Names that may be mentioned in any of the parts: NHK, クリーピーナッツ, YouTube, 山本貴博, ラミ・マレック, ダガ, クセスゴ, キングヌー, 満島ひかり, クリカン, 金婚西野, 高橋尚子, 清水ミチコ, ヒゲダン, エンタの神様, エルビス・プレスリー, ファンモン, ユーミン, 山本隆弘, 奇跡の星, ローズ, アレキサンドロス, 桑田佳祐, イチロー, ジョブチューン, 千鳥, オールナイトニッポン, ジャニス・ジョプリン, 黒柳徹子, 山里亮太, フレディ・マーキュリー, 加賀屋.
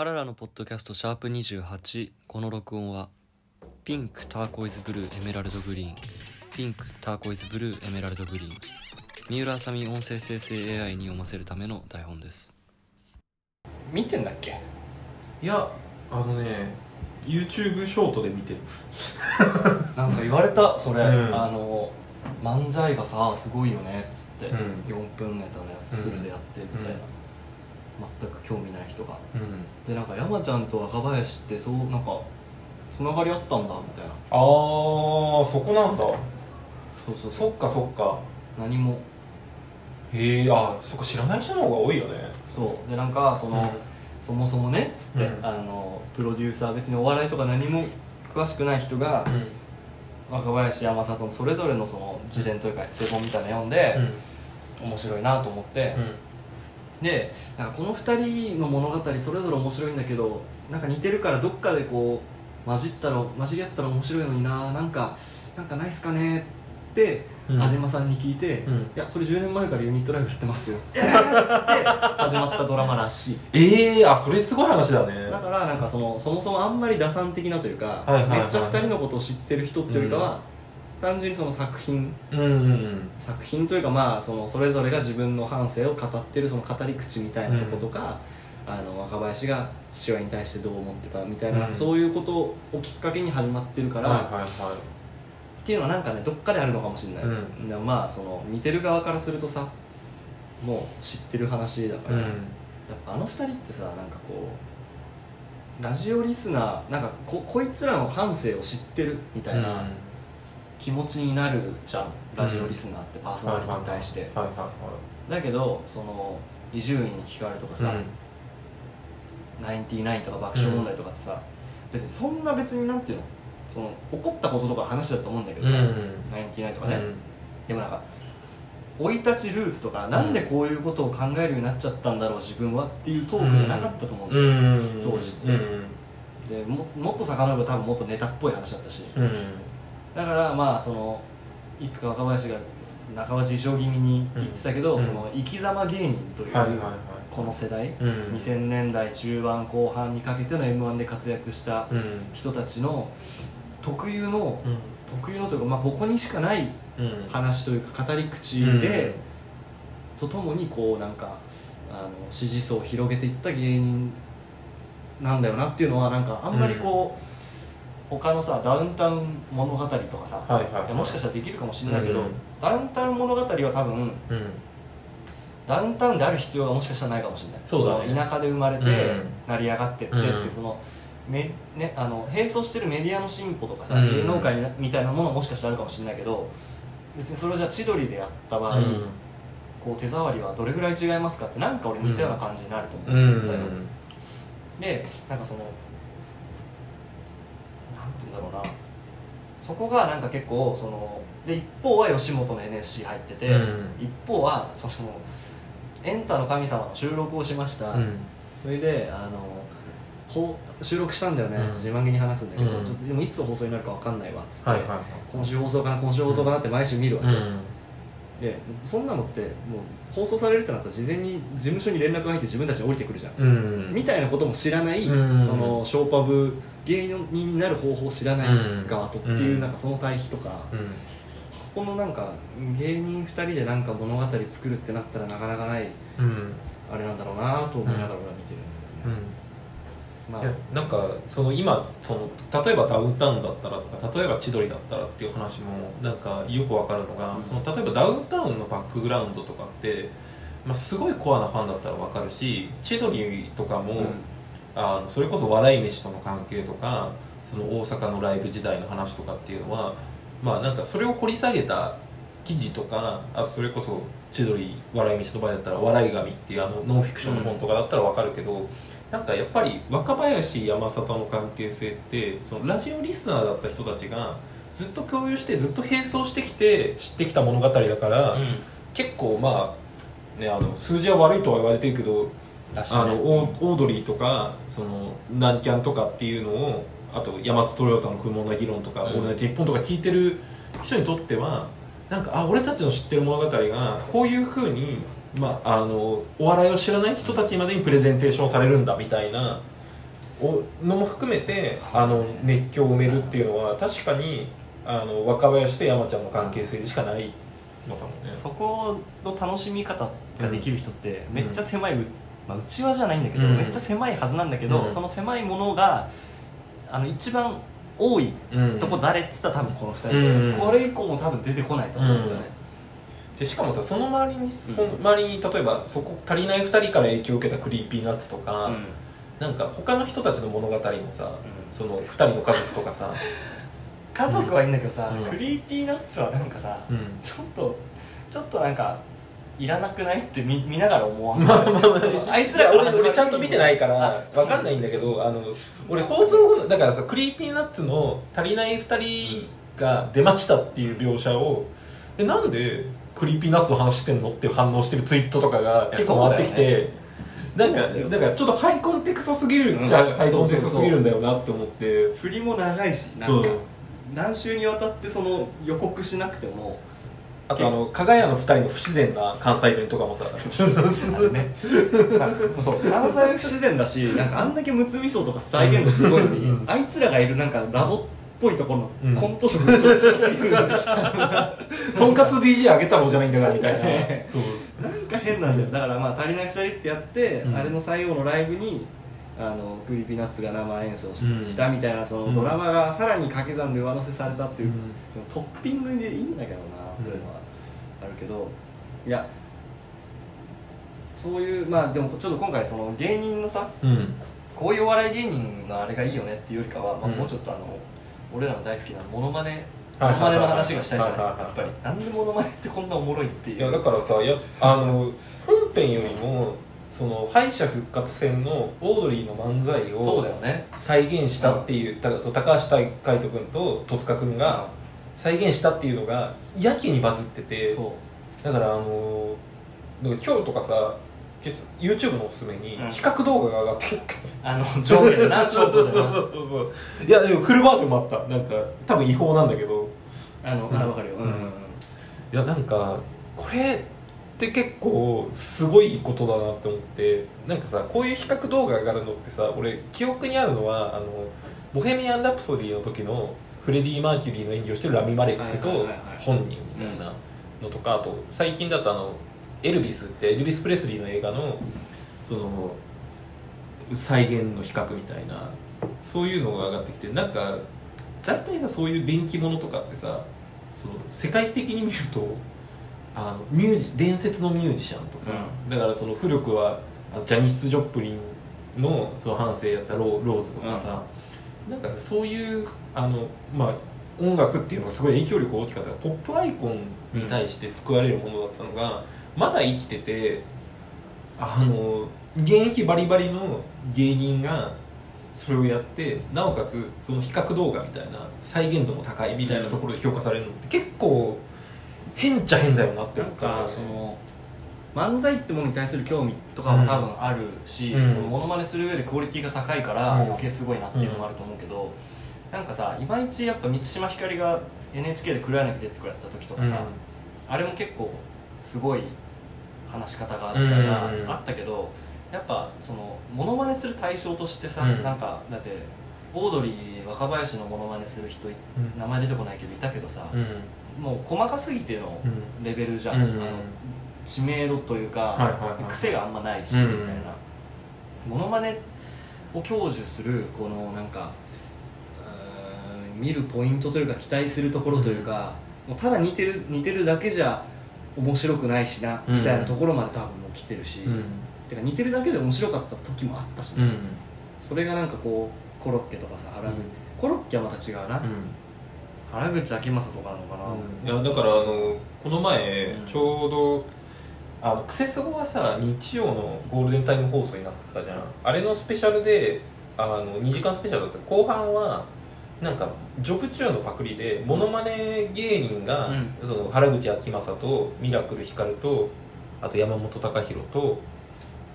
あららのポッドキャストシャープ28。この録音はピンク、ターコイズブルー、エメラルドグリーン、ピンク、ターコイズブルー、エメラルドグリーン、三浦あさみ音声生成 AI に読ませるための台本です。見てんだっけ？いや、YouTube ショートで見てるなんか言われた、それ、漫才がさ、すごいよねっつって、4分ネタのやつフルでやってみたいな、全く興味ない人が、で、なんか山ちゃんと若林ってそう、なんかつながりあったんだみたいな。あー、そこなんだ。そう、そっかそっか。何も、へえ、あ、そっか、知らない人の方が多いよね。そうで、なんかその、そもそもねっつって、プロデューサー、別にお笑いとか何も詳しくない人が、若林、山里のそれぞれのその自伝というかエッセイ本みたいなの読んで、面白いなと思って、で、なんかこの2人の物語それぞれ面白いんだけど、なんか似てるからどっかでこう混じり合ったら面白いのにな、なんかないっすかねって安嶋さんに聞いて、いや、それ10年前からユニットライブやってますよって始まったドラマらしい。あ、それすごい話だね。だからなんかそもそもあんまり打算的なというか、めっちゃ2人のことを知ってる人っていうよりかは、単純にその作品というか、まあ、それぞれが自分の半生を語ってるその語り口みたいなとことか、若林が父親に対してどう思ってたみたいな、そういうことをきっかけに始まってるから、っていうのはなんかね、どっかであるのかもしれない。まあ、その見てる側からするとさ、もう知ってる話だから、やっぱあの2人ってさ、なんかこうラジオリスナー、なんかこいつらの半生を知ってるみたいな、気持ちになるじゃん、ラジオリスナーって、パーソナリティに対して。だけど、その伊集院光とかさ、ナインティナインとか爆笑問題とかってさ、別にそんな、別になんていうの、その起こったこととかの話だと思うんだけどさ、ナインティナインとかね、でもなんか生い立ちルーツとか、なんでこういうことを考えるようになっちゃったんだろう自分はっていうトークじゃなかったと思うんだよ、当時って。で、もっと遡れば多分もっとネタっぽい話だったし、だからまあ、そのいつか若林が半ば自傷気味に言ってたけど、その生き様芸人という、この世代、2000年代中盤後半にかけての M1 で活躍した人たちの特有のというか、まあ、ここにしかない話というか語り口で、とともにこうなんか支持層を広げていった芸人なんだよなっていうのは、なんかあんまりこう、他のさ、ダウンタウン物語とかさ、もしかしたらできるかもしれないけど、ダウンタウン物語は多分、ダウンタウンである必要がもしかしたらないかもしれない。そうだね、田舎で生まれて、成り上がってって、その並走してるメディアの進歩とかさ、芸能界みたいなものもしかしたらあるかもしれないけど、別にそれをじゃあ千鳥でやった場合、こう手触りはどれぐらい違いますかって、なんか俺似たような感じになると思うんだよ。で、なんかそのそこがなんか結構そので、一方は吉本の NHC 入ってて、一方はそのエンタの神様の収録をしました、それで収録したんだよね、自慢げに話すんだけど、ちょっとでもいつ放送になるか分かんないわっつって、今週放送かな今週放送かなって毎週見るわけ、で、そんなのってもう放送されるってなったら事前に事務所に連絡が入って自分たちに降りてくるじゃん、みたいなことも知らない、そのショーパブ芸人になる方法を知らない側とっていう、なんかその対比とか、ここのなんか芸人2人でなんか物語作るってなったらなかなかない、あれなんだろうなと思いながら見てるんだよね。なんかその今例えばダウンタウンだったらとか、例えば千鳥だったらっていう話もなんかよくわかるのが、その例えばダウンタウンのバックグラウンドとかって、すごいコアなファンだったらわかるし、千鳥とかも、それこそ笑い飯との関係とか、その大阪のライブ時代の話とかっていうのは、なんかそれを掘り下げた記事とか、あとそれこそ千鳥笑い飯の場合だったら「笑い神」っていうノンフィクションの本とかだったらわかるけど。なんかやっぱり若林山里の関係性って、そのラジオリスナーだった人たちがずっと共有してずっと並走してきて知ってきた物語だから、結構数字は悪いとは言われてるけど、オードリーとかそのナンキャンとかっていうのを、あと山里亮太の不毛な議論とか、オールナイトニッポンとか聞いてる人にとっては、なんか俺たちの知ってる物語がこういう風に、お笑いを知らない人たちまでにプレゼンテーションされるんだみたいな、のも含めて熱狂を埋めるっていうのは確かに若林と山ちゃんの関係性でしかないのかもね。そこの楽しみ方ができる人ってめっちゃ狭い、まあ、うちわじゃないんだけど、めっちゃ狭いはずなんだけど、その狭いものが一番多いとこ誰って言ったら多分この2人で、これ以降も多分出てこないと思うんだよね。でしかもさ、その周りに例えばそこ足りない2人から影響を受けたクリーピーナッツとか、なんか他の人たちの物語もさ、その2人の家族とかさ家族はいいんだけどさ、クリーピーナッツはなんかさ、ちょっとなんかいらなくないって見ながら思わん、あいつら俺ちゃんと見てないから分かんないんだけど、俺放送後だからさ、クリーピーナッツの足りない2人が出ましたっていう描写を、なんでクリーピーナッツの話してんのっていう反応してるツイートとかが結構回ってきて、なんかちょっとハイコンテクストすぎるじゃハイコンテクストすぎるんだよなって思って、振りも長いし、なんか何週にわたってその予告しなくても、あと加賀屋の2人の不自然な関西弁とかもさね、そう関西弁不自然だし、なんかあんだけむつみそうとか再現度すごいのに、あいつらがいるなんかラボっぽいところのコント色がちょっと強すぎるとんかつ DJ あげた方じゃないんだからみたいなそうなんか変なんだよ。だからまあ足りない2人ってやって、あれの最後のライブにクリーピーナッツが生演奏したみたいな、そのドラマがさらに掛け算で上乗せされたっていう、トッピングでいいんだけどなというのはあるけど、いやそういう、まあでもちょっと今回その芸人のさ、こういうお笑い芸人のあれがいいよねっていうよりかは、まあもうちょっと俺らの大好きなモノマネの話がしたいじゃない。やっぱりなんでモノマネってこんなおもろいっていう、いやだからさ、本編よりもその敗者復活戦のオードリーの漫才を再現したっていう、そう高橋海人君と戸塚君が再現したっていうのがやけにバズってて、だからなんか今日とかさ YouTube のおすすめに比較動画が上がってくるから、上下で何ショットだないやでもフルバージョンもあった、なんか多分違法なんだけど、分かるよ、いやなんかこれって結構すごいことだなって思って、なんかさこういう比較動画があるのってさ、俺記憶にあるのはボヘミアン・ラプソディの時のフレディ・マーキュリーの演技をしてるラミ・マレックと本人みたいなのとか、あと最近だとエルビスってエルビス・プレスリーの映画のその再現の比較みたいな、そういうのが上がってきて、なんか大体さそういう電気ものとかってさ、その世界的に見ると伝説のミュージシャンとか、だからその古くはジャニス・ジョプリン その半生やったローズとかさ、なんかさそういうまあ、音楽っていうのがすごい影響力大きかった、ポップアイコンに対して作られるものだったのが、まだ生きてて現役バリバリの芸人がそれをやって、なおかつその比較動画みたいな再現度も高いみたいなところで評価されるのって結構変っちゃ変だよなって思った。その漫才ってものに対する興味とかも多分あるし、そのモノマネする上でクオリティが高いから余計すごいなっていうのもあると思うけど、なんかさいまいちやっぱ満島ひかりが NHK で黒柳徹子やった時とかさ、あれも結構すごい話し方があったらあったけど、やっぱそのモノマネする対象としてさ、なんかだってオードリー若林のモノマネする人、名前出てこないけどいたけどさ、もう細かすぎてのレベルじゃん、知名度というか癖があんまないしみたいな、モノマネを享受するこのなんか見るポイントというか期待するところというか、もうただ似てるだけじゃ面白くないしなみたいなところまで多分もう来てるし、てか似てるだけで面白かった時もあったし、それがなんかこうコロッケとかさ、コロッケはまた違うな、原口あきまさとかなのかな。いやだからこの前ちょうどクセスゴはさ日曜のゴールデンタイム放送になったじゃん、あれのスペシャルで2時間スペシャルだった。後半はなんかジョブチューンのパクリでモノマネ芸人が、その原口あきまさとミラクルひかるとあと山本隆弘と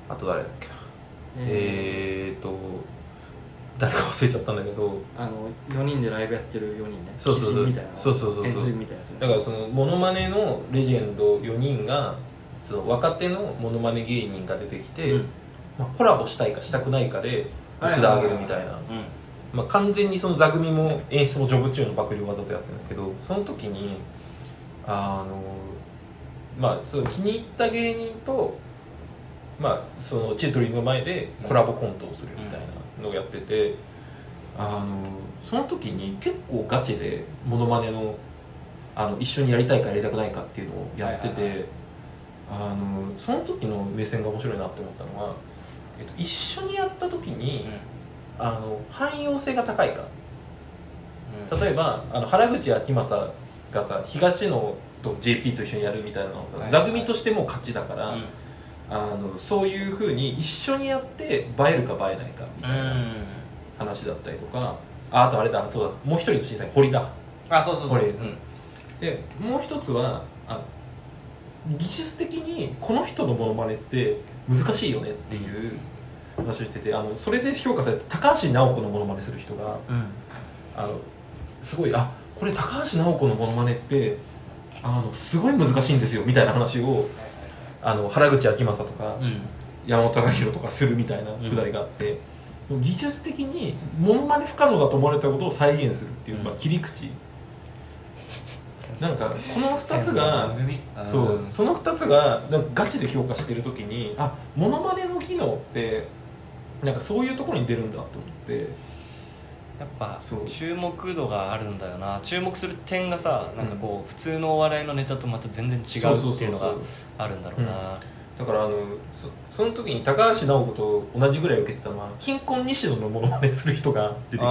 あと誰だっけな、誰か忘れちゃったんだけど、4人でライブやってる4人ね、そうそうそうそうそうそうそうそうそうそうそうそうそうその若手のモノマネ芸人が出てきて、コラボしたいかしたくないかで札上げるみたいな、まあ完全にその座組も演出もジョブ中の幕僚技とやってるんだけど、その時にまあその気に入った芸人と、まあそのチルドリンの前でコラボコントをするみたいなのをやってて、その時に結構ガチでモノマネの一緒にやりたいかやりたくないかっていうのをやってて、その時の目線が面白いなって思ったのは、一緒にやった時に、汎用性が高いか、例えば原口あきまさがさ東野と JP と一緒にやるみたいなのをさ座組としてもう勝ちだから、そういう風に一緒にやって映えるか映えないかみたいな話だったりとか、あとあれだ、そうだ、もう一人の審査員堀だ、そう、でもう一つは技術的にこの人のモノマネって難しいよねっていう話をしてて、それで評価された高橋尚子のモノマネする人が、すごい、これ高橋尚子のモノマネってすごい難しいんですよみたいな話を原口あきまさとか、山本貴博とかするみたいなくだりがあって、その技術的にモノマネ不可能だと思われたことを再現するっていう、切り口、なんかこの2つが、その2つがなんかガチで評価してるときに、モノマネの機能ってなんかそういうところに出るんだと思って、やっぱ注目度があるんだよな。注目する点がさ、なんかこう普通のお笑いのネタとまた全然違うっていうのがあるんだろうな。だからその時に高橋尚子と同じぐらい受けてたのは金婚西野のモノマネする人が出てきて。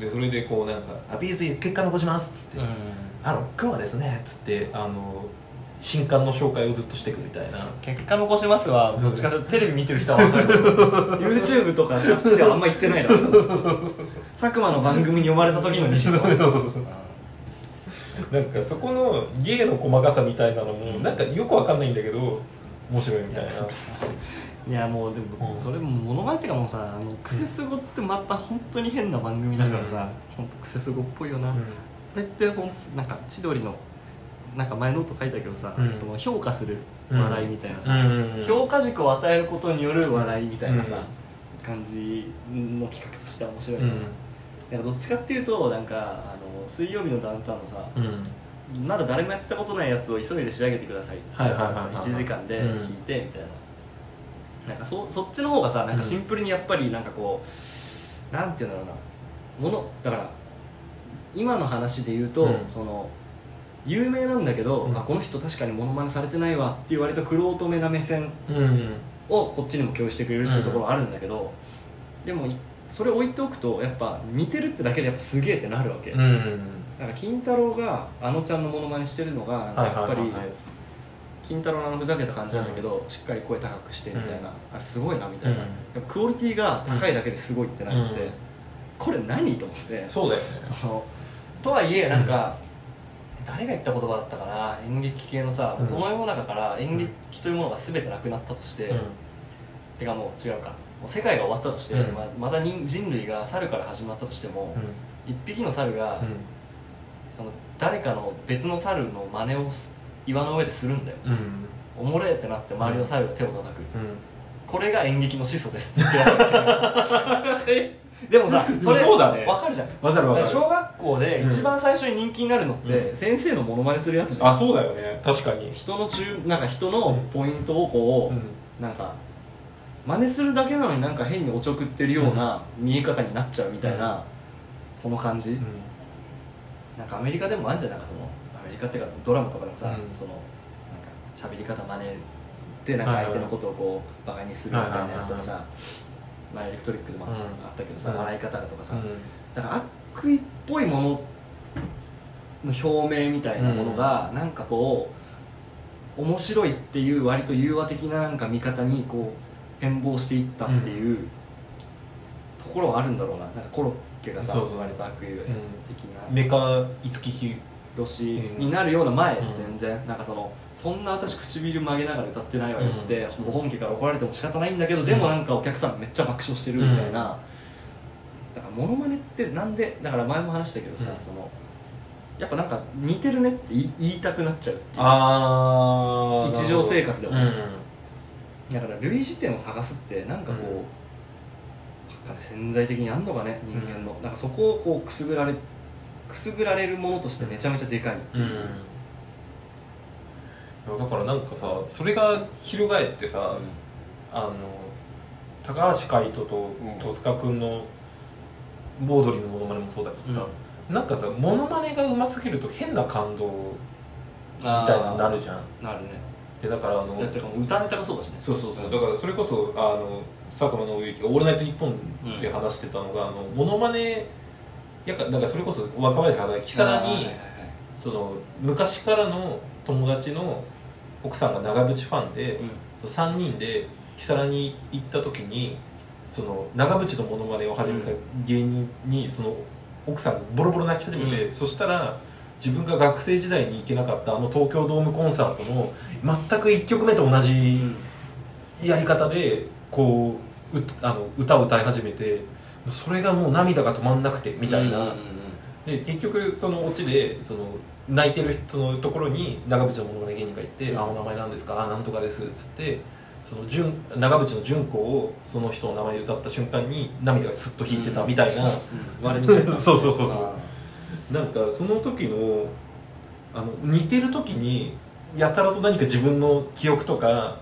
でそれでこうなんか「BSB 結果残します」っつって「今日はですね」っつって新刊の紹介をずっとしていくみたいな。結果残しますはどっちかというとテレビ見てる人は分かるYouTube とかではあんま言ってないだろう佐久間の番組に読まれた時の西野なんかそこの芸の細かさみたいなのもなんかよく分かんないんだけど面白いみたいな。いやもうでもそれも物語ってかもうさ、クセスゴってまた本当に変な番組だからさ、本当クセスゴっぽいよな。あれってなんか千鳥のなんか前ノート書いたけどさ、その評価する笑いみたいなさ、評価軸を与えることによる笑いみたいなさ感じの企画としては面白いよね。なんかどっちかっていうとなんか水曜日のダウンタウンのさ、まだ誰もやったことないやつを急いで仕上げてくださいってやつとか1時間で弾いてみたいな。なんかそっちの方がさ、なんかシンプルにやっぱりなんかこう、なんていうんだろうな、だから今の話で言うと、その有名なんだけど、この人確かにモノマネされてないわっていう割と玄人めな目線をこっちにも共有してくれるってところあるんだけど、でもそれ置いておくとやっぱ似てるってだけでやっぱすげえってなるわけ。なんか金太郎があのちゃんのモノマネしてるのがなんかやっぱり。金太郎のふざけた感じなんだけど、しっかり声高くしてみたいな、あれすごいなみたいな、やっぱクオリティが高いだけですごいってなって、これ何と思って。そうだよね。とはいえなんか、誰が言った言葉だったかな、演劇系のさ、この世の中から演劇というものが全てなくなったとして、てかもう違うか、もう世界が終わったとして、また人類が猿から始まったとしても、一匹の猿が、その誰かの別の猿の真似を岩の上でするんだよ、おもれってなって周りの猿が手を叩く、これが演劇の始祖ですって言ってでもさ、それ分かるじゃん。小学校で一番最初に人気になるのって先生のモノマネするやつじゃん。そうだよね、確かに。なんか人のポイントをこうなんか真似するだけなのになんか変におちょくってるような見え方になっちゃうみたいな、その感じなんかアメリカでもあるんじゃないか。ドラマとかでもさ、そのなんか喋り方真似でなんか相手のことをこうバカにするみたいなやつとかさ、エレクトリックでもあったけどさ、笑い方とかさ、だから悪意っぽいものの表明みたいなものがなんかこう面白いっていう割と融和的ななんか見方にこう変貌していったっていうところはあるんだろうな。なんかコロッケがさ、割と悪意的なメカ五木ひロシになるような前、全然なんかそんな私唇曲げながら歌ってないわよって本家から怒られても仕方ないんだけど、でもなんかお客さんめっちゃ爆笑してるみたいな。だからモノマネってなんで、だから前も話したけどさ、やっぱなんか似てるねって言いたくなっちゃうっていう、日常生活でもだから類似点を探すってなんかこう、うん、潜在的にあんのかね人間の、うん、なんかそこをこうくすぐられるものとしてめちゃめちゃでかい、うん、だからなんかさそれが翻ってさ、うん、高橋海人と戸塚君のボードリーのモノマネもそうだけどさ、うん、なんかさモノマネがうますぎると変な感動みたいになるじゃん。なるね。でだからだって歌ネタがそうだしね。そうそうそう。だからそれこそ佐久間宣行がオールナイトニッポンで話してたのが、うん、モノマネやかだからそれこそ若林が木更津に、はいはいはい、その昔からの友達の奥さんが長渕ファンで、うん、3人で木更津に行った時にその長渕のモノマネを始めた芸人に、うん、その奥さんがボロボロ泣き始めて、うん、そしたら自分が学生時代に行けなかったあの東京ドームコンサートの全く1曲目と同じやり方でこう歌を歌い始めてそれがもう涙が止まんなくてみたいな、うんうんうん、で結局そのオチでその泣いてる人のところに長渕のモノマネ芸人が行って、うん、あお名前なんですかあなんとかですっつってその長渕の純子をその人の名前で歌った瞬間に涙がスッと引いてたみたいな、うんうん、そうそうそうそうなんかその時 の似てる時にやたらと何か自分の記憶とか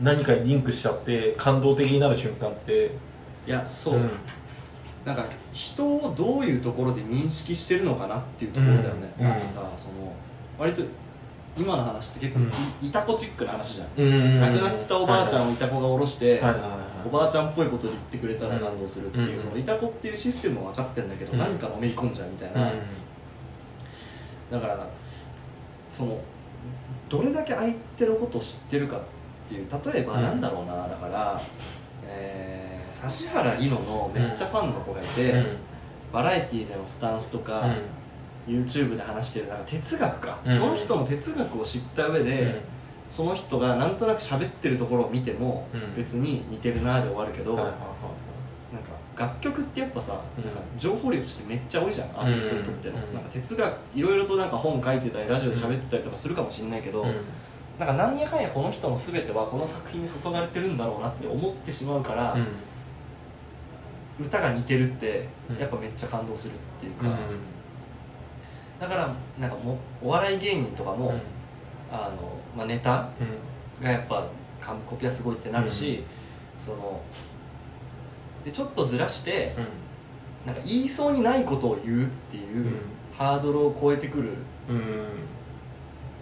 何かにリンクしちゃって感動的になる瞬間っていやそう、うん、なんか人をどういうところで認識してるのかなっていうところだよね、うん、なんかさその割と今の話って結構、うん、イタコチックな話じゃん、うん、亡くなったおばあちゃんをイタコが下ろして、はいはいはい、おばあちゃんっぽいこと言ってくれたら感動するっていう、うん、そのイタコっていうシステムは分かってるんだけど、うん、何かのめり込んじゃうみたいな、うん、だからそのどれだけ相手のことを知ってるかっていう例えばなんだろうな、うん、だから、指原莉乃のめっちゃファンの子がいて、うん、バラエティでのスタンスとか、うんYouTube で話してるなんか哲学か、うん、その人の哲学を知った上で、うん、その人がなんとなく喋ってるところを見ても、うん、別に似てるなで終わるけど、はいはいはいはい、なんか楽曲ってやっぱさ、うん、なんか情報量としてめっちゃ多いじゃん、うん、アーティストにとっての、うん、なんか哲学いろいろとなんか本書いてたりラジオで喋ってたりとかするかもしれないけど、うん、なんか何やかんやこの人の全てはこの作品に注がれてるんだろうなって思ってしまうから、うん、歌が似てるってやっぱめっちゃ感動するっていうか、うんうんだからなんかもお笑い芸人とかも、うんまあ、ネタがやっぱコピはすごいってなるし、うん、そのでちょっとずらして、うん、なんか言いそうにないことを言うっていう、うん、ハードルを超えてくる、うん、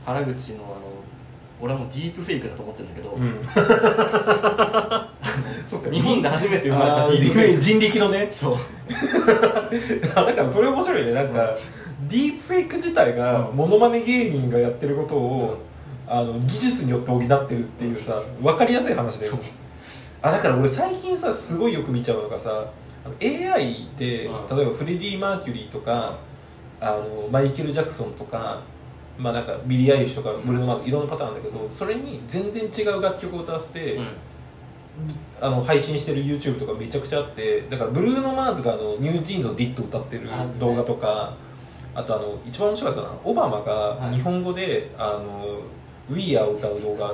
原口の俺はもうディープフェイクだと思ってるんだけど、うん、そっか日本で初めて生まれたディープフェイク人力のねそうだからそれ面白いねなんか、うんディープフェイク自体がモノマネ芸人がやってることを、うん、技術によって補ってるっていうさ分かりやすい話だよあだから俺最近さすごいよく見ちゃうのがさ AI で、うん、例えばフレディ・マーキュリーとかマイケル・ジャクソンとか、まあ、なんかビリー・アイリッシュとかブルーノ・マーズとかいろんなパターンだけどそれに全然違う楽曲を歌わせて、うん、配信してる YouTube とかめちゃくちゃあってだからブルーノ・マーズがニュージーンズのディット歌ってる動画とかあと一番面白かったのはオバマが日本語で、はい、We Are を歌う動画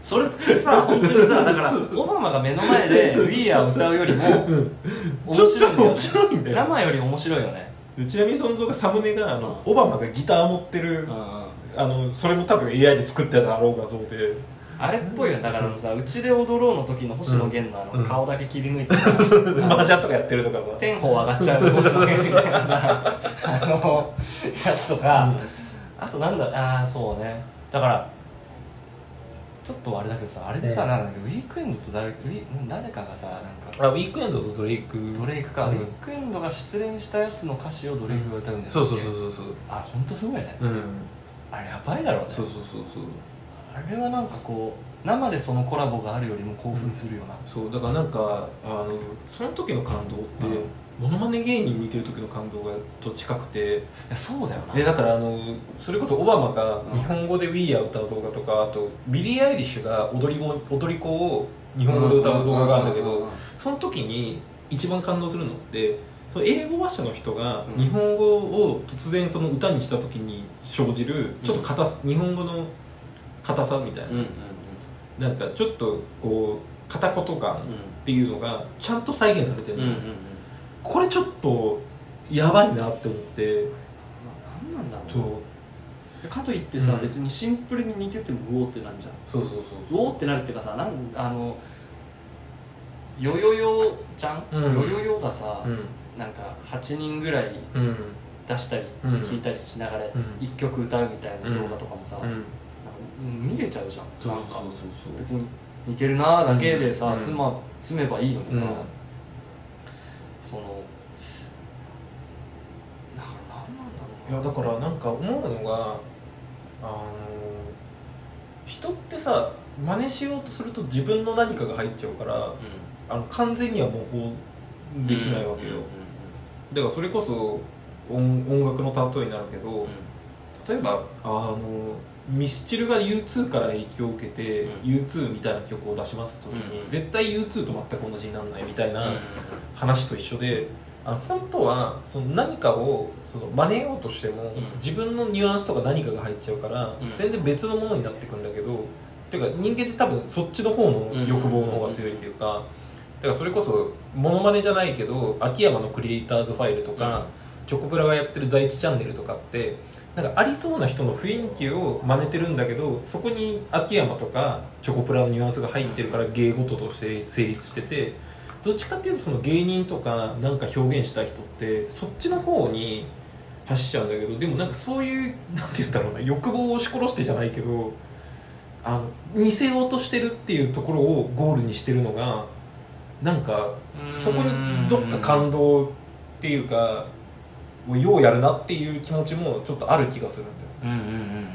それってさ、本当にさ、だからオバマが目の前で We Are を歌うよりも面白いんだよね、ちょっと面白いんだよ生より面白いよねちなみにその動画サムネがオバマがギター持ってる、うん、それも多分 AI で作ってただろう画像であれっぽいよ、だからさ、うちで踊ろうの時の星野源の顔だけ切り抜いてさ、マージャンとかやってるとかさテンホー上がっちゃう星野源みたいなさやつとか、うん、あとなんだ、そうねだから、ちょっとあれだけどさ、あれでさ、なんだっけウィークエンドと誰かがさ、なんかウィークエンドとドレイクか、うん、ウィークエンドが失恋したやつの歌詞をドレイクが歌うんだよね、うん、そうあれ、ほんとすごいね、うん、あれやばいだろうねそうあれはなんかこう生でそのコラボがあるよりも興奮するような、うん、そうだからなんかその時の感動って、うん、モノマネ芸人見てる時の感動がと近くていやそうだよなでだからそれこそオバマが日本語で We Are 歌う動画とかあとビリー・アイリッシュが踊り子を日本語で歌う動画があるんだけどその時に一番感動するのってその英語話者の人が日本語を突然その歌にした時に生じるちょっと日本語の硬さみたいな、うんうんうん、なんかちょっとこう片言感っていうのがちゃんと再現されてるの、うんうんうん、これちょっとやばいなって思って、うん、なんなんだろう、そうかといってさ、うん、別にシンプルに似ててもウォーってなんじゃん、そうそうそうそう、ウォーってなるっていうかさ、なんあのヨヨヨちゃん、うん、ヨヨヨがさ、うん、なんか8人ぐらい出したり弾いたりしながら1曲歌うみたいな動画とかもさ、うんうん、見れちゃうじゃん、そうそうそうそう、別に似てるなだけでさ、うん、住めばいいのにさ、うん、そのだから何なんだろうな、いやだからなんか思うのが、人ってさ真似しようとすると自分の何かが入っちゃうから、うん、完全には模倣できないわけよ、うんうんうんうん、だからそれこそ 音楽の例えになるけど、うん、例えばミスチルが U2 から影響を受けて、うん、U2 みたいな曲を出しますときに、うん、絶対 U2 と全く同じにならないみたいな話と一緒で、本当はその何かをその真似ようとしても、うん、自分のニュアンスとか何かが入っちゃうから、うん、全然別のものになってくんだけど、ていうか人間って多分そっちの方の欲望の方が強いっていうか、だからそれこそモノマネじゃないけど秋山のクリエイターズファイルとか、うん、チョコプラがやってる在地チャンネルとかってなんかありそうな人の雰囲気を真似てるんだけど、そこに秋山とかチョコプラのニュアンスが入ってるから芸事として成立してて、どっちかっていうとその芸人とかなんか表現した人ってそっちの方に走っちゃうんだけど、でもなんかそういうなんて言うんだろうな、欲望を押し殺してじゃないけど似せようとしてるっていうところをゴールにしてるのがなんかそこにどっか感動っていうかようやるなっていう気持ちもちょっとある気がするんだよ、うんうんうんうん、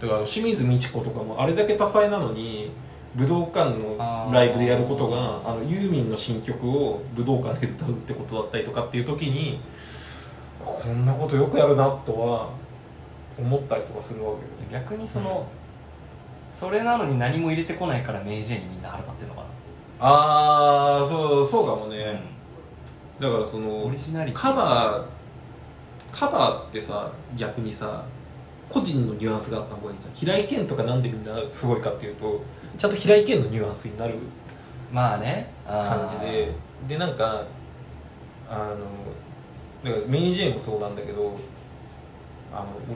だから清水ミチコとかもあれだけ多彩なのに武道館のライブでやることがユーミンの新曲を武道館で歌うってことだったりとかっていう時にこんなことよくやるなとは思ったりとかするわけで、逆にその、うん、それなのに何も入れてこないから明治にみんな腹立ってるのかな、ああそうかもね、うん、だからそのカバーってさ、逆にさ個人のニュアンスがあった方がいいじゃん。平井堅とかなんでみんなすごいかっていうとちゃんと平井堅のニュアンスになる感じで、まあね、でなんかだからミニ J もそうなんだけど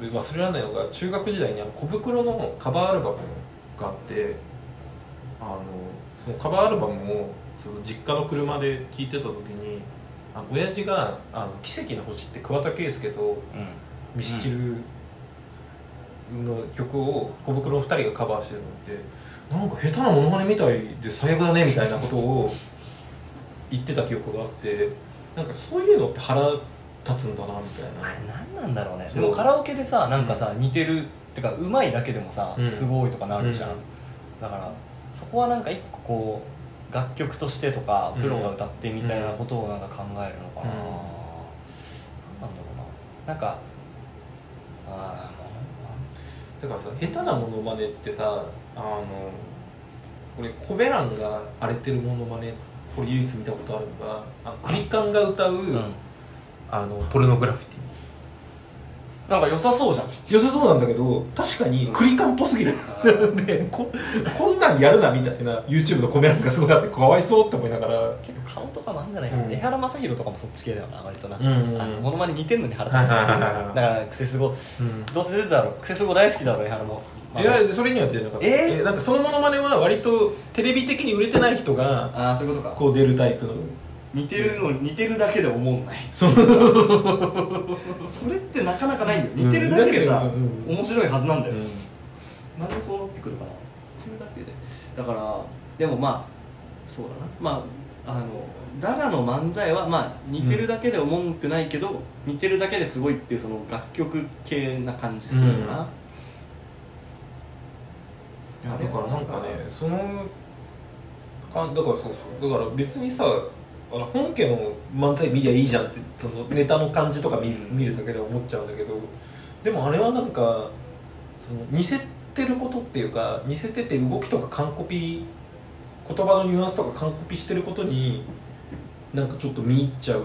俺忘れられないのが中学時代に小袋のカバーアルバムがあってそのカバーアルバムをその実家の車で聴いてた時に親父が奇跡の星って桑田佳祐と、うん、ミスチルの曲を小袋の2人がカバーしてるのってなんか下手なモノマネみたいで最悪だねみたいなことを言ってた記憶があって、なんかそういうのって腹立つんだなみたいな、あれ何なんだろうね。でもカラオケでさなんかさ、うん、似てるってか上手いだけでもさ、うん、すごいとかなるじゃん、うん、だからそこはなんか一個こう楽曲としてとかプロが歌ってみたいなことをなんか考えるのかな、うんうん、なんだろうな、なんかだからさ下手なモノマネってさ俺コベランが荒れてるモノマネこれ唯一見たことあるのがクリカンが歌う、うん、ポルノグラフィティなんか良さそうじゃん、良さそうなんだけど確かにクリカンっぽすぎる、うん、でこんなんやるなみたいな YouTube のコメントがすごいあってかわいそうって思いながら、結構顔とかもあるんじゃないかな、うん、江原正宏とかもそっち系だよな割とな、うんうんうん、モノマネ似てんのに腹立つっていうだからクセスゴ、うん、どうせ出てたろクセスゴ大好きだろ江原も、まあ、いやそれには出なかった、なんかそのモノマネは割とテレビ的に売れてない人がそういうことかこう出るタイプの似てるだけで思わないそれってなかなかないんだよ、似てるだけでさ、うん、面白いはずなんだよ、うん、なんでそうなってくるかなだけで、だからでもまあそうだな、まあダガの漫才はまあ似てるだけで思うくないけど、うん、似てるだけですごいっていうその楽曲系な感じするよな、うん、いやだからなんかねそのだからそうそうだから別にさ本家の漫才見りゃいいじゃんってそのネタの感じとか 見るだけで思っちゃうんだけど、でもあれはなんかその似せてることっていうか似せてて動きとか完コピ言葉のニュアンスとか完コピしてることになんかちょっと見入っちゃう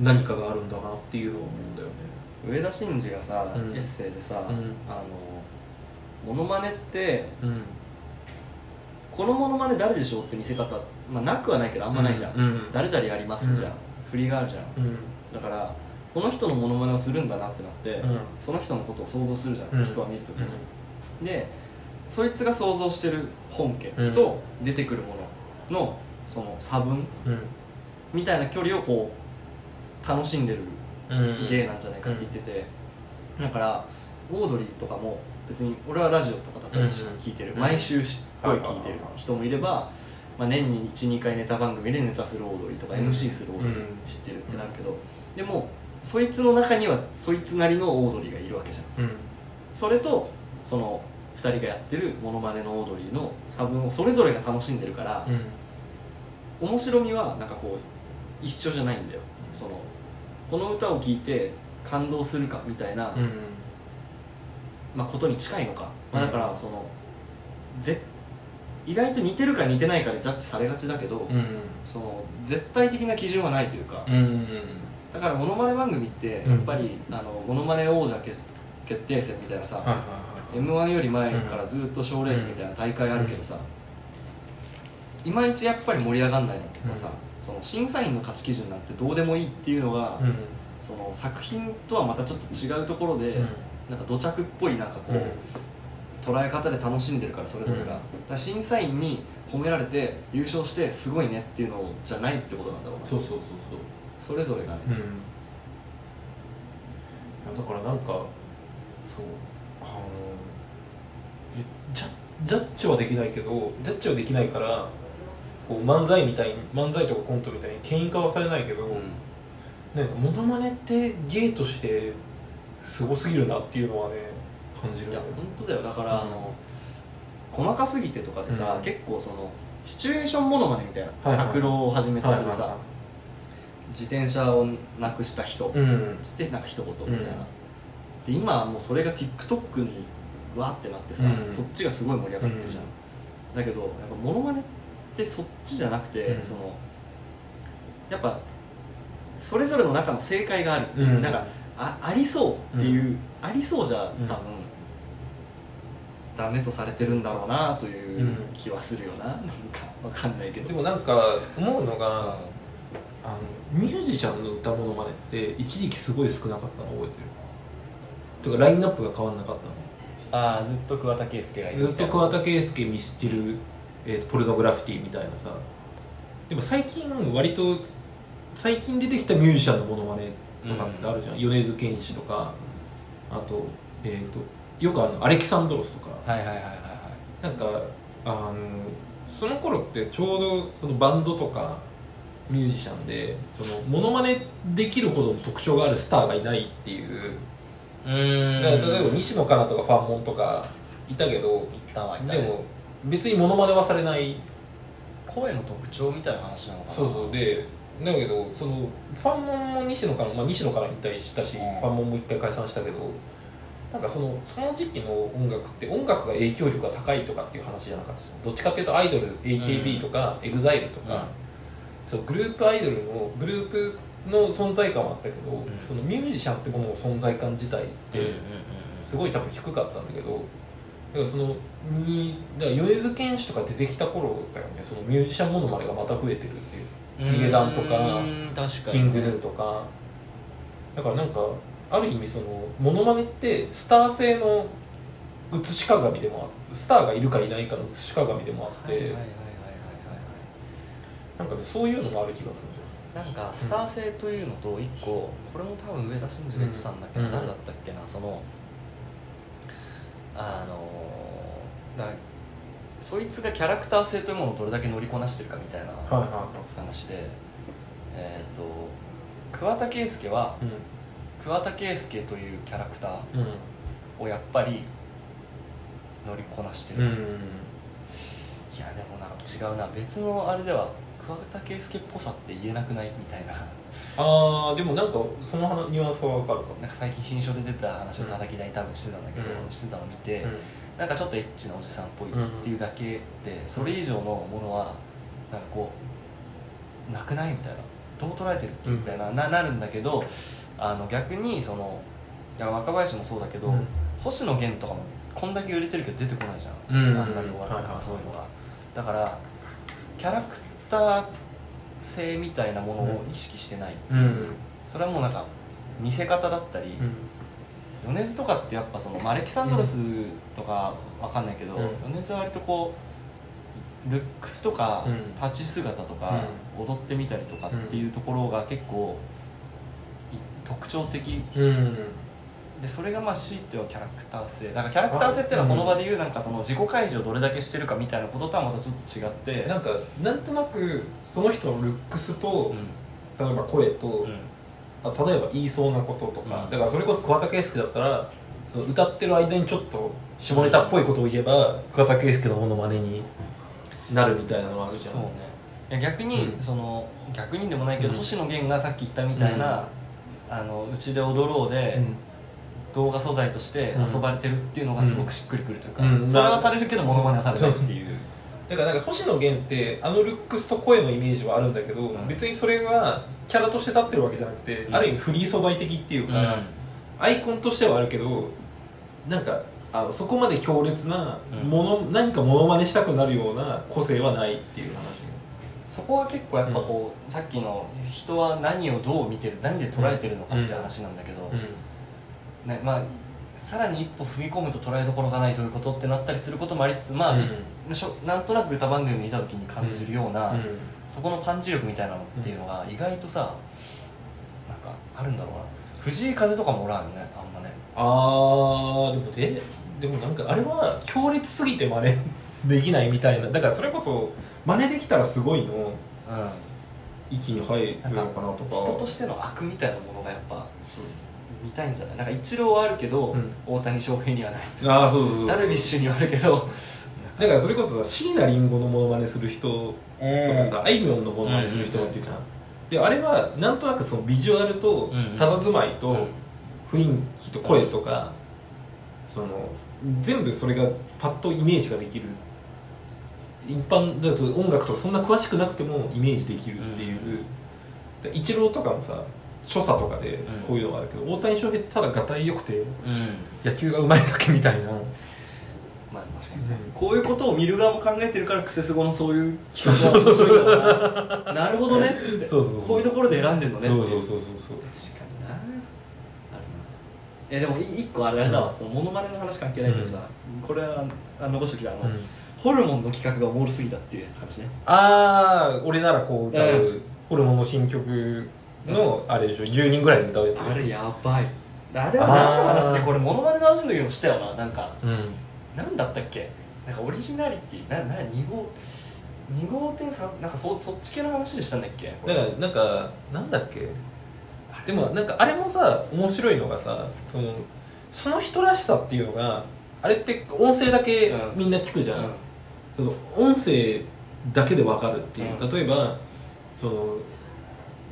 何かがあるんだなっていうのは思うんだよね。上田晋二がさ、うん、エッセイでさ、うん、モノマネって、うん、このモノマネ誰でしょうって見せ方、まあ、なくはないけどあんまないじゃん、うんうん、誰々やりますじゃん、うん、振りがあるじゃん、うん、だからこの人のモノマネをするんだなってなって、うん、その人のことを想像するじゃん、うん、人は見るときに、うん、でそいつが想像してる本家と出てくるもののその差分みたいな距離をこう楽しんでる芸なんじゃないかって言ってて、だからオードリーとかも別に俺はラジオとか例えば聞いてる、毎週声聞いてる人もいれば、まあ、年に 1,2 回ネタ番組でネタするオードリーとか MC するオードリー知ってるってなるけど、でもそいつの中にはそいつなりのオードリーがいるわけじゃん。それとその2人がやってるモノマネのオードリーの差分をそれぞれが楽しんでるから、うん、面白みはなんかこう一緒じゃないんだよ。そのこの歌を聴いて感動するかみたいな、うんうん、まあ、ことに近いのか、まあ、だからその、意外と似てるか似てないかでジャッジされがちだけど、うんうん、その絶対的な基準はないというか、うんうん、だからモノマネ番組ってやっぱり、うん、あのモノマネ王者決定戦みたいなさ、はいはい、M1 より前からずっと賞レースみたいな大会あるけどさ、いまいちやっぱり盛り上がんないのっていうかさ、その審査員の価値基準なんてどうでもいいっていうのが、その作品とはまたちょっと違うところでなんか土着っぽいなんかこう捉え方で楽しんでるから、それぞれがだから審査員に褒められて優勝してすごいねっていうのじゃないってことなんだろうな。そうそうそうそう、それぞれがね、うん、だからなんかそうジャッジはできないけど、ジャッジはできないからこう漫才とかコントみたいに権威化はされないけど、なんかモノマネって芸としてすごすぎるなっていうのはね感じる。いや本当だよ。だから、うん、あの細かすぎてとかでさ、うん、結構そのシチュエーションモノマネみたいな拓郎、はいはい、をはじめとするさ、はいはいはい、自転車をなくした人つってなんか一言みたいな、うん、で今もうそれが TikTok にわーってなってさ、うん、そっちがすごい盛り上がってるじゃん、うん、だけどやっぱモノマネってそっちじゃなくて、うん、そのやっぱそれぞれの中の正解があるっていう、うん、なんか ありそうっていう、うん、ありそうじゃ多分、うん、ダメとされてるんだろうなという気はするよな、うん、なんかわかんないけど、でもなんか思うのがあのミュージシャンの歌モノマネって一時期すごい少なかったの覚えてる。とかラインナップが変わんなかったの。あずっと桑田佳祐がいる。ずっと桑田佳祐、ミスチル、ポルノグラフィティみたいなさ。でも最近割と最近出てきたミュージシャンのモノマネとかってあるじゃん、うん、米津玄師とか、あと、よくあのアレキサンドロスとか、はいはいはいはいはい、なんかその頃ってちょうどそのバンドとかミュージシャンでそのモノマネできるほどの特徴があるスターがいないっていう、だから例えば西野カナとかファンモンとかいたけど、いたね、でも別にモノマネはされない、声の特徴みたいな話なのかな。そうそう、でだけどそのファンモンも西野カナ、まあ、西野カナ引退したし、ファンモンも一回解散したけど、なんかその時期の音楽って音楽が影響力が高いとかっていう話じゃなかった。どっちかっていうとアイドル AKB とか EXILE とか、うん、グループアイドルのグループの存在感はあったけど、うん、そのミュージシャンってものの存在感自体ってすごい多分低かったんだけど、だから米津玄師とか出てきた頃だよね、そのミュージシャンモノマネがまた増えてるっていう、ヒゲダンとかキングヌーとか、だからなんかある意味そのモノマネってスター性の写し鏡でもあって、スターがいるかいないかの写し鏡でもあって、なんかねそういうのもある気がするんです。なんかスター性というのと一個、これも多分上田真二が言ってたんだけど、誰だったっけな、そのそいつがキャラクター性というものをどれだけ乗りこなしてるかみたいな話で、桑田佳祐は桑田佳祐というキャラクターをやっぱり乗りこなしてる。いやでもなんか違うな、別のあれでは桑田佳祐っぽさって言えなくないみたいな。ああでもなんかそのニュアンスは分かるかも。なんか最近新書で出た話を叩き台に多分してたんだけど、うん、してたの見て、うん、なんかちょっとエッチなおじさんっぽいっていうだけで、うん、それ以上のものはなんかこうなくないみたいな、どう捉えてるっけみたいな、うん、なるんだけど、逆にその若林もそうだけど、うん、星野源とかもこんだけ売れてるけど出てこないじゃん、うん、あんまりお笑いとかそういうのが、はいはい、だからキャラクター性みたいなものを意識してないっていう、うん、それはもうなんか見せ方だったり、うん、米津とかってやっぱその、まあ、アレキサンドロスとかわかんないけど、うん、米津は割とこうルックスとか、うん、立ち姿とか、うん、踊ってみたりとかっていうところが結構特徴的、うん、でそれがまあ強いてはキャラクター性だから、キャラクター性っていうのはこの場で言うなんかその自己開示をどれだけしてるかみたいなこととはまたちょっと違って、なんかなんとなくその人のルックスと、うん、例えば声と、うん、例えば言いそうなこととか、うん、だからそれこそ桑田佳祐だったらその歌ってる間にちょっと下ネタっぽいことを言えば、うん、桑田佳祐のものまねになるみたいなのがあるじゃん。そう、ね、いや逆に、うん、その逆にでもないけど、うん、星野源がさっき言ったみたいな、うんうちで踊ろうで、うん、動画素材として遊ばれてるっていうのがすごくしっくりくるというか、うん、それはされるけどモノマネはされないっていう、だからなんか星野源ってあのルックスと声のイメージはあるんだけど、うん、別にそれはキャラとして立ってるわけじゃなくて、うん、ある意味フリー素材的っていうか、うん、アイコンとしてはあるけど、なんかそこまで強烈なうん、何かモノマネしたくなるような個性はないっていう話。そこは結構やっぱこう、うん、さっきの人は何をどう見てる、何で捉えてるのかって話なんだけど、うんね、まあさらに一歩踏み込むと捉えどころがないということってなったりすることもありつつ、まあ、うん、なんとなく歌番組にいた時に感じるような、うん、そこのパンチ力みたいなのっていうのが意外とさ、なんかあるんだろうな。藤井風とかもおらんよね、あんまね。でもなんかあれは強烈すぎてまねできないみたいな。だからそれこそ真似できたらすごいの、うん、域に入るのかなとか、人としての悪みたいなものがやっぱ見たいんじゃない。なんかイチローはあるけど、うん、大谷翔平にはないとか、そうダルビッシュにはあるけど、だからそれこそさ、椎名林檎のモノマネする人とかさ、あいみょんのモノマネする人がいるじゃん、うんうん、であれはなんとなくそのビジュアルと佇まいと雰囲気と声とか、その全部それがパッとイメージができる。一般だと音楽とかそんな詳しくなくてもイメージできるっていう、イチローとかもさ、所作とかでこういうのがあるけど、うん、大谷翔平ってただがたいよくて、うん、野球がうまいだけみたいな、まあ確かに、うん、こういうことを見る側も考えてるからクセスゴのそういう企画が面白いからなるほどねっつってそうこういうところで選んでるのねっていう。そう確かになあるな。でも一個あれだわ、うん、そのモノマネの話関係ないけどさ、うん、これは残しておきたい、うんホルモンの企画がおもろすぎたっていう話ね。ああ、俺ならこう歌う、ホルモンの新曲のあれでしょ、10人ぐらいで歌うやつ。あれやばい。あれは何の話で、これモノマネの話の時もしたよな。なんか、うん、何だったっけ、なんかオリジナリティ2号店3なんかそっち系の話でしたんだっけ。なんかなんだっけ。でもなんかあれもさ、面白いのがさ、その人らしさっていうのが、あれって音声だけみんな聞くじゃん。うんうんその音声だけで分かるっていう、うん、例えばその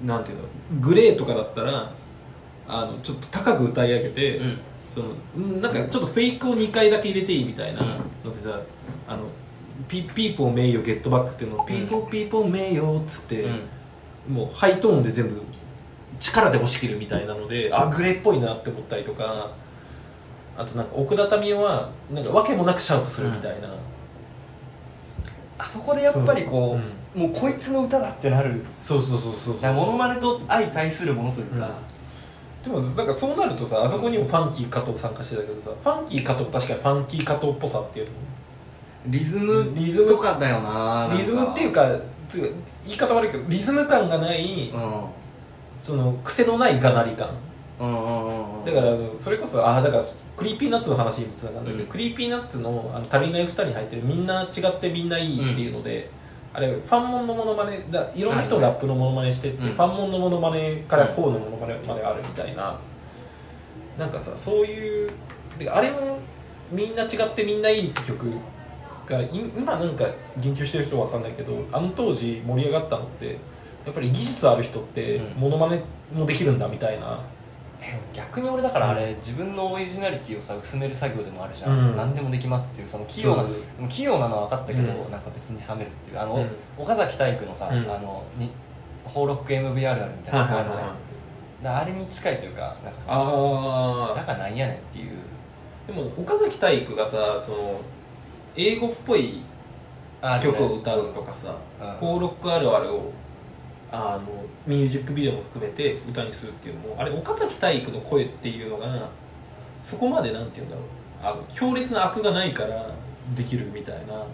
なんていうのグレーとかだったらちょっと高く歌い上げて、うん、そのなんかちょっとフェイクを2回だけ入れていいみたいなのでさ、うん、ピーポー名誉ゲットバックっていうのを、うん、ピーポーピーポー名誉っつって、うん、もうハイトーンで全部力で押し切るみたいなので、うん、あグレーっぽいなって思ったりとか、あとなんか奥田民生はなんか訳もなくシャウトするみたいな、うんあそこでやっぱりこう、うん、もうこいつの歌だってなる。そうモノマネと相対するものというか、うん、でもなんかそうなるとさ、あそこにもファンキー加藤参加してたけどさ、ファンキー加藤確かにファンキー加藤っぽさっていうのリズムとかだよな。リズムっていうか言い方悪いけどリズム感がない、うん、その癖のないがなり感、だからそれこそだからクリーピーナッツの話にもつながるんだけど、うん、クリーピーナッツの足りない2人に入ってるみんな違ってみんないいっていうので、うん、あれファンモンのモノマネだ、いろんな人のラップのモノマネしてって、うん、ファンモンのモノマネからこうのモノマネまであるみたいな、うん、なんかさそういうであれもみんな違ってみんないいって曲が今なんか言及してる人は分かんないけど、あの当時盛り上がったのってやっぱり技術ある人ってモノマネもできるんだみたいな。逆に俺だからあれ、うん、自分のオリジナリティをさ薄める作業でもあるじゃん、うん、何でもできますっていうその器用なのは分かったけど、うん、なんか別に冷めるっていううん、岡崎体育のさ、うん、ホーロック MVR あるみたいなのがあるじゃん、あれに近いというか、なんかそのだからなんやねんっていう。でも岡崎体育がさその英語っぽい曲を歌うとかさ、邦ロックあるあるをミュージックビデオも含めて歌にするっていうのも、あれ岡崎体育の声っていうのがそこまでなんて言うんだろう、強烈な悪がないからできるみたいな。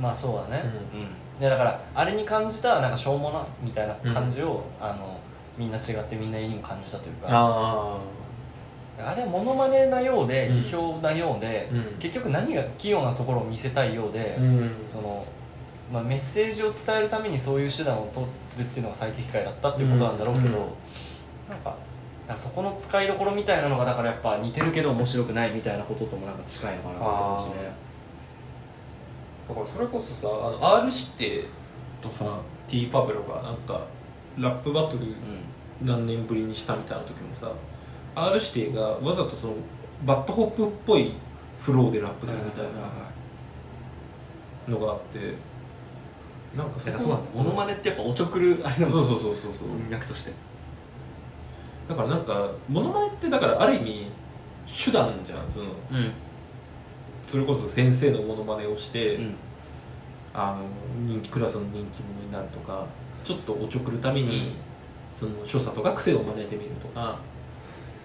まあそうだね、うんうん、でだからあれに感じたなんかしょうもなみたいな感じを、うん、みんな違ってみんなにも感じたというか、あれモノマネなようで批評なようで、うん、結局何が器用なところを見せたいようで、うん、そのまあ、メッセージを伝えるためにそういう手段を取るっていうのが最適解だったっていうことなんだろうけど、うんうん、なんかそこの使いどころみたいなのがだからやっぱ似てるけど面白くないみたいなことともなんか近いのかなと思うしね。だからそれこそさ、R 指定とさ T パブロがなんかラップバトル何年ぶりにしたみたいな時もさ、うん、R 指定がわざとそのバッドホップっぽいフローでラップするみたいなのがあって、なんかそうなんだ、モノマネってやっぱおちょくるあれだもんね、文脈として。だからなんかモノマネってだからある意味手段じゃん、その、うん、それこそ先生のモノマネをして、うん、クラスの人気者になるとか、ちょっとおちょくるために、うん、その所作とか癖を真似てみるとか、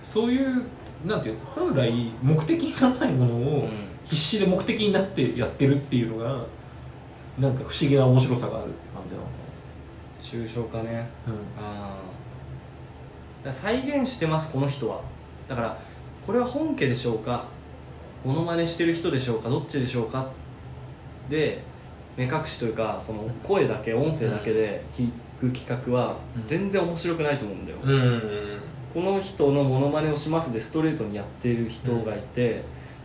そういうなんていう本来目的にならないものを必死で目的になってやってるっていうのがなんか不思議な面白さがあるって感じなのかな。抽象化ね、うん、だ再現してますこの人は。だからこれは本家でしょうか、モノマネしてる人でしょうか、どっちでしょうかで目隠しというか、その声だけ音声だけで聞く企画は全然面白くないと思うんだよ、うん、この人のモノマネをしますでストレートにやってる人がいて、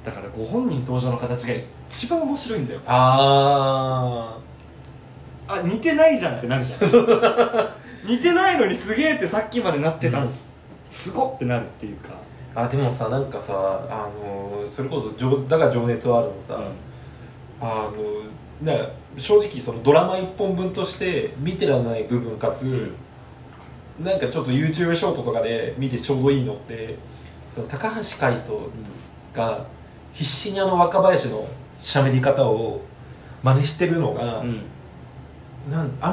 うん、だからご本人登場の形が一番面白いんだよ。あ、似てないじゃんってなるじゃん似てないのにすげえってさっきまでなってたの、うん、すごってなるっていうか。でもさ、なんかさ、それこそだから情熱はあるのさ、うん、なんか正直そのドラマ1本分として見てらんない部分かつ、うん、なんかちょっと YouTube ショートとかで見てちょうどいいのって、その高橋海人が必死に若林の喋り方を真似してるのが、う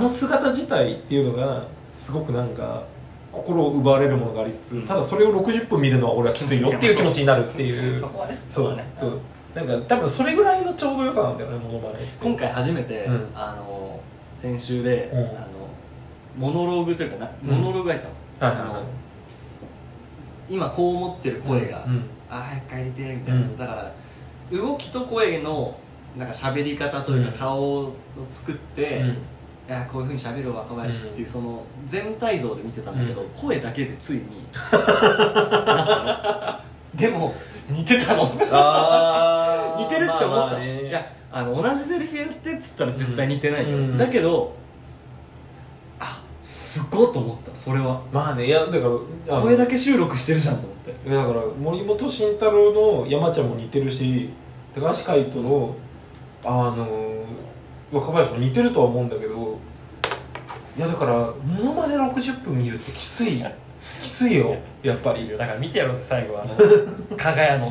ん、姿自体っていうのがすごくなんか心を奪われるものがありつつ、うん、ただそれを60分見るのは俺はきついよっていう気持ちになるっていうそこはね、そうね、そう、なんか多分それぐらいのちょうど良さなんだよね、モノマネ。今回初めて、うん、先週で、うん、モノローグというか、モノローグがいたの、うん、今こう思ってる声が、うんうん、早く帰りてーみたいな、うん、だから動きと声のなんか喋り方というか顔を作って、うん、こういう風に喋る若林っていうその全体像で見てたんだけど、うん、声だけでついにでも似てたの似てるって思った、まあね、いや同じセリフやってっつったら絶対似てないよ、うん、だけどすごいと思った、それは。まあね、いやだから声だけ収録してるじゃんと思って。だから森本慎太郎の山ちゃんも似てるし、高橋海人の若林も似てるとは思うんだけど、いやだからモノマネ60分見るってきついよやっぱり。だから見てやろうぜ最後は、加賀屋の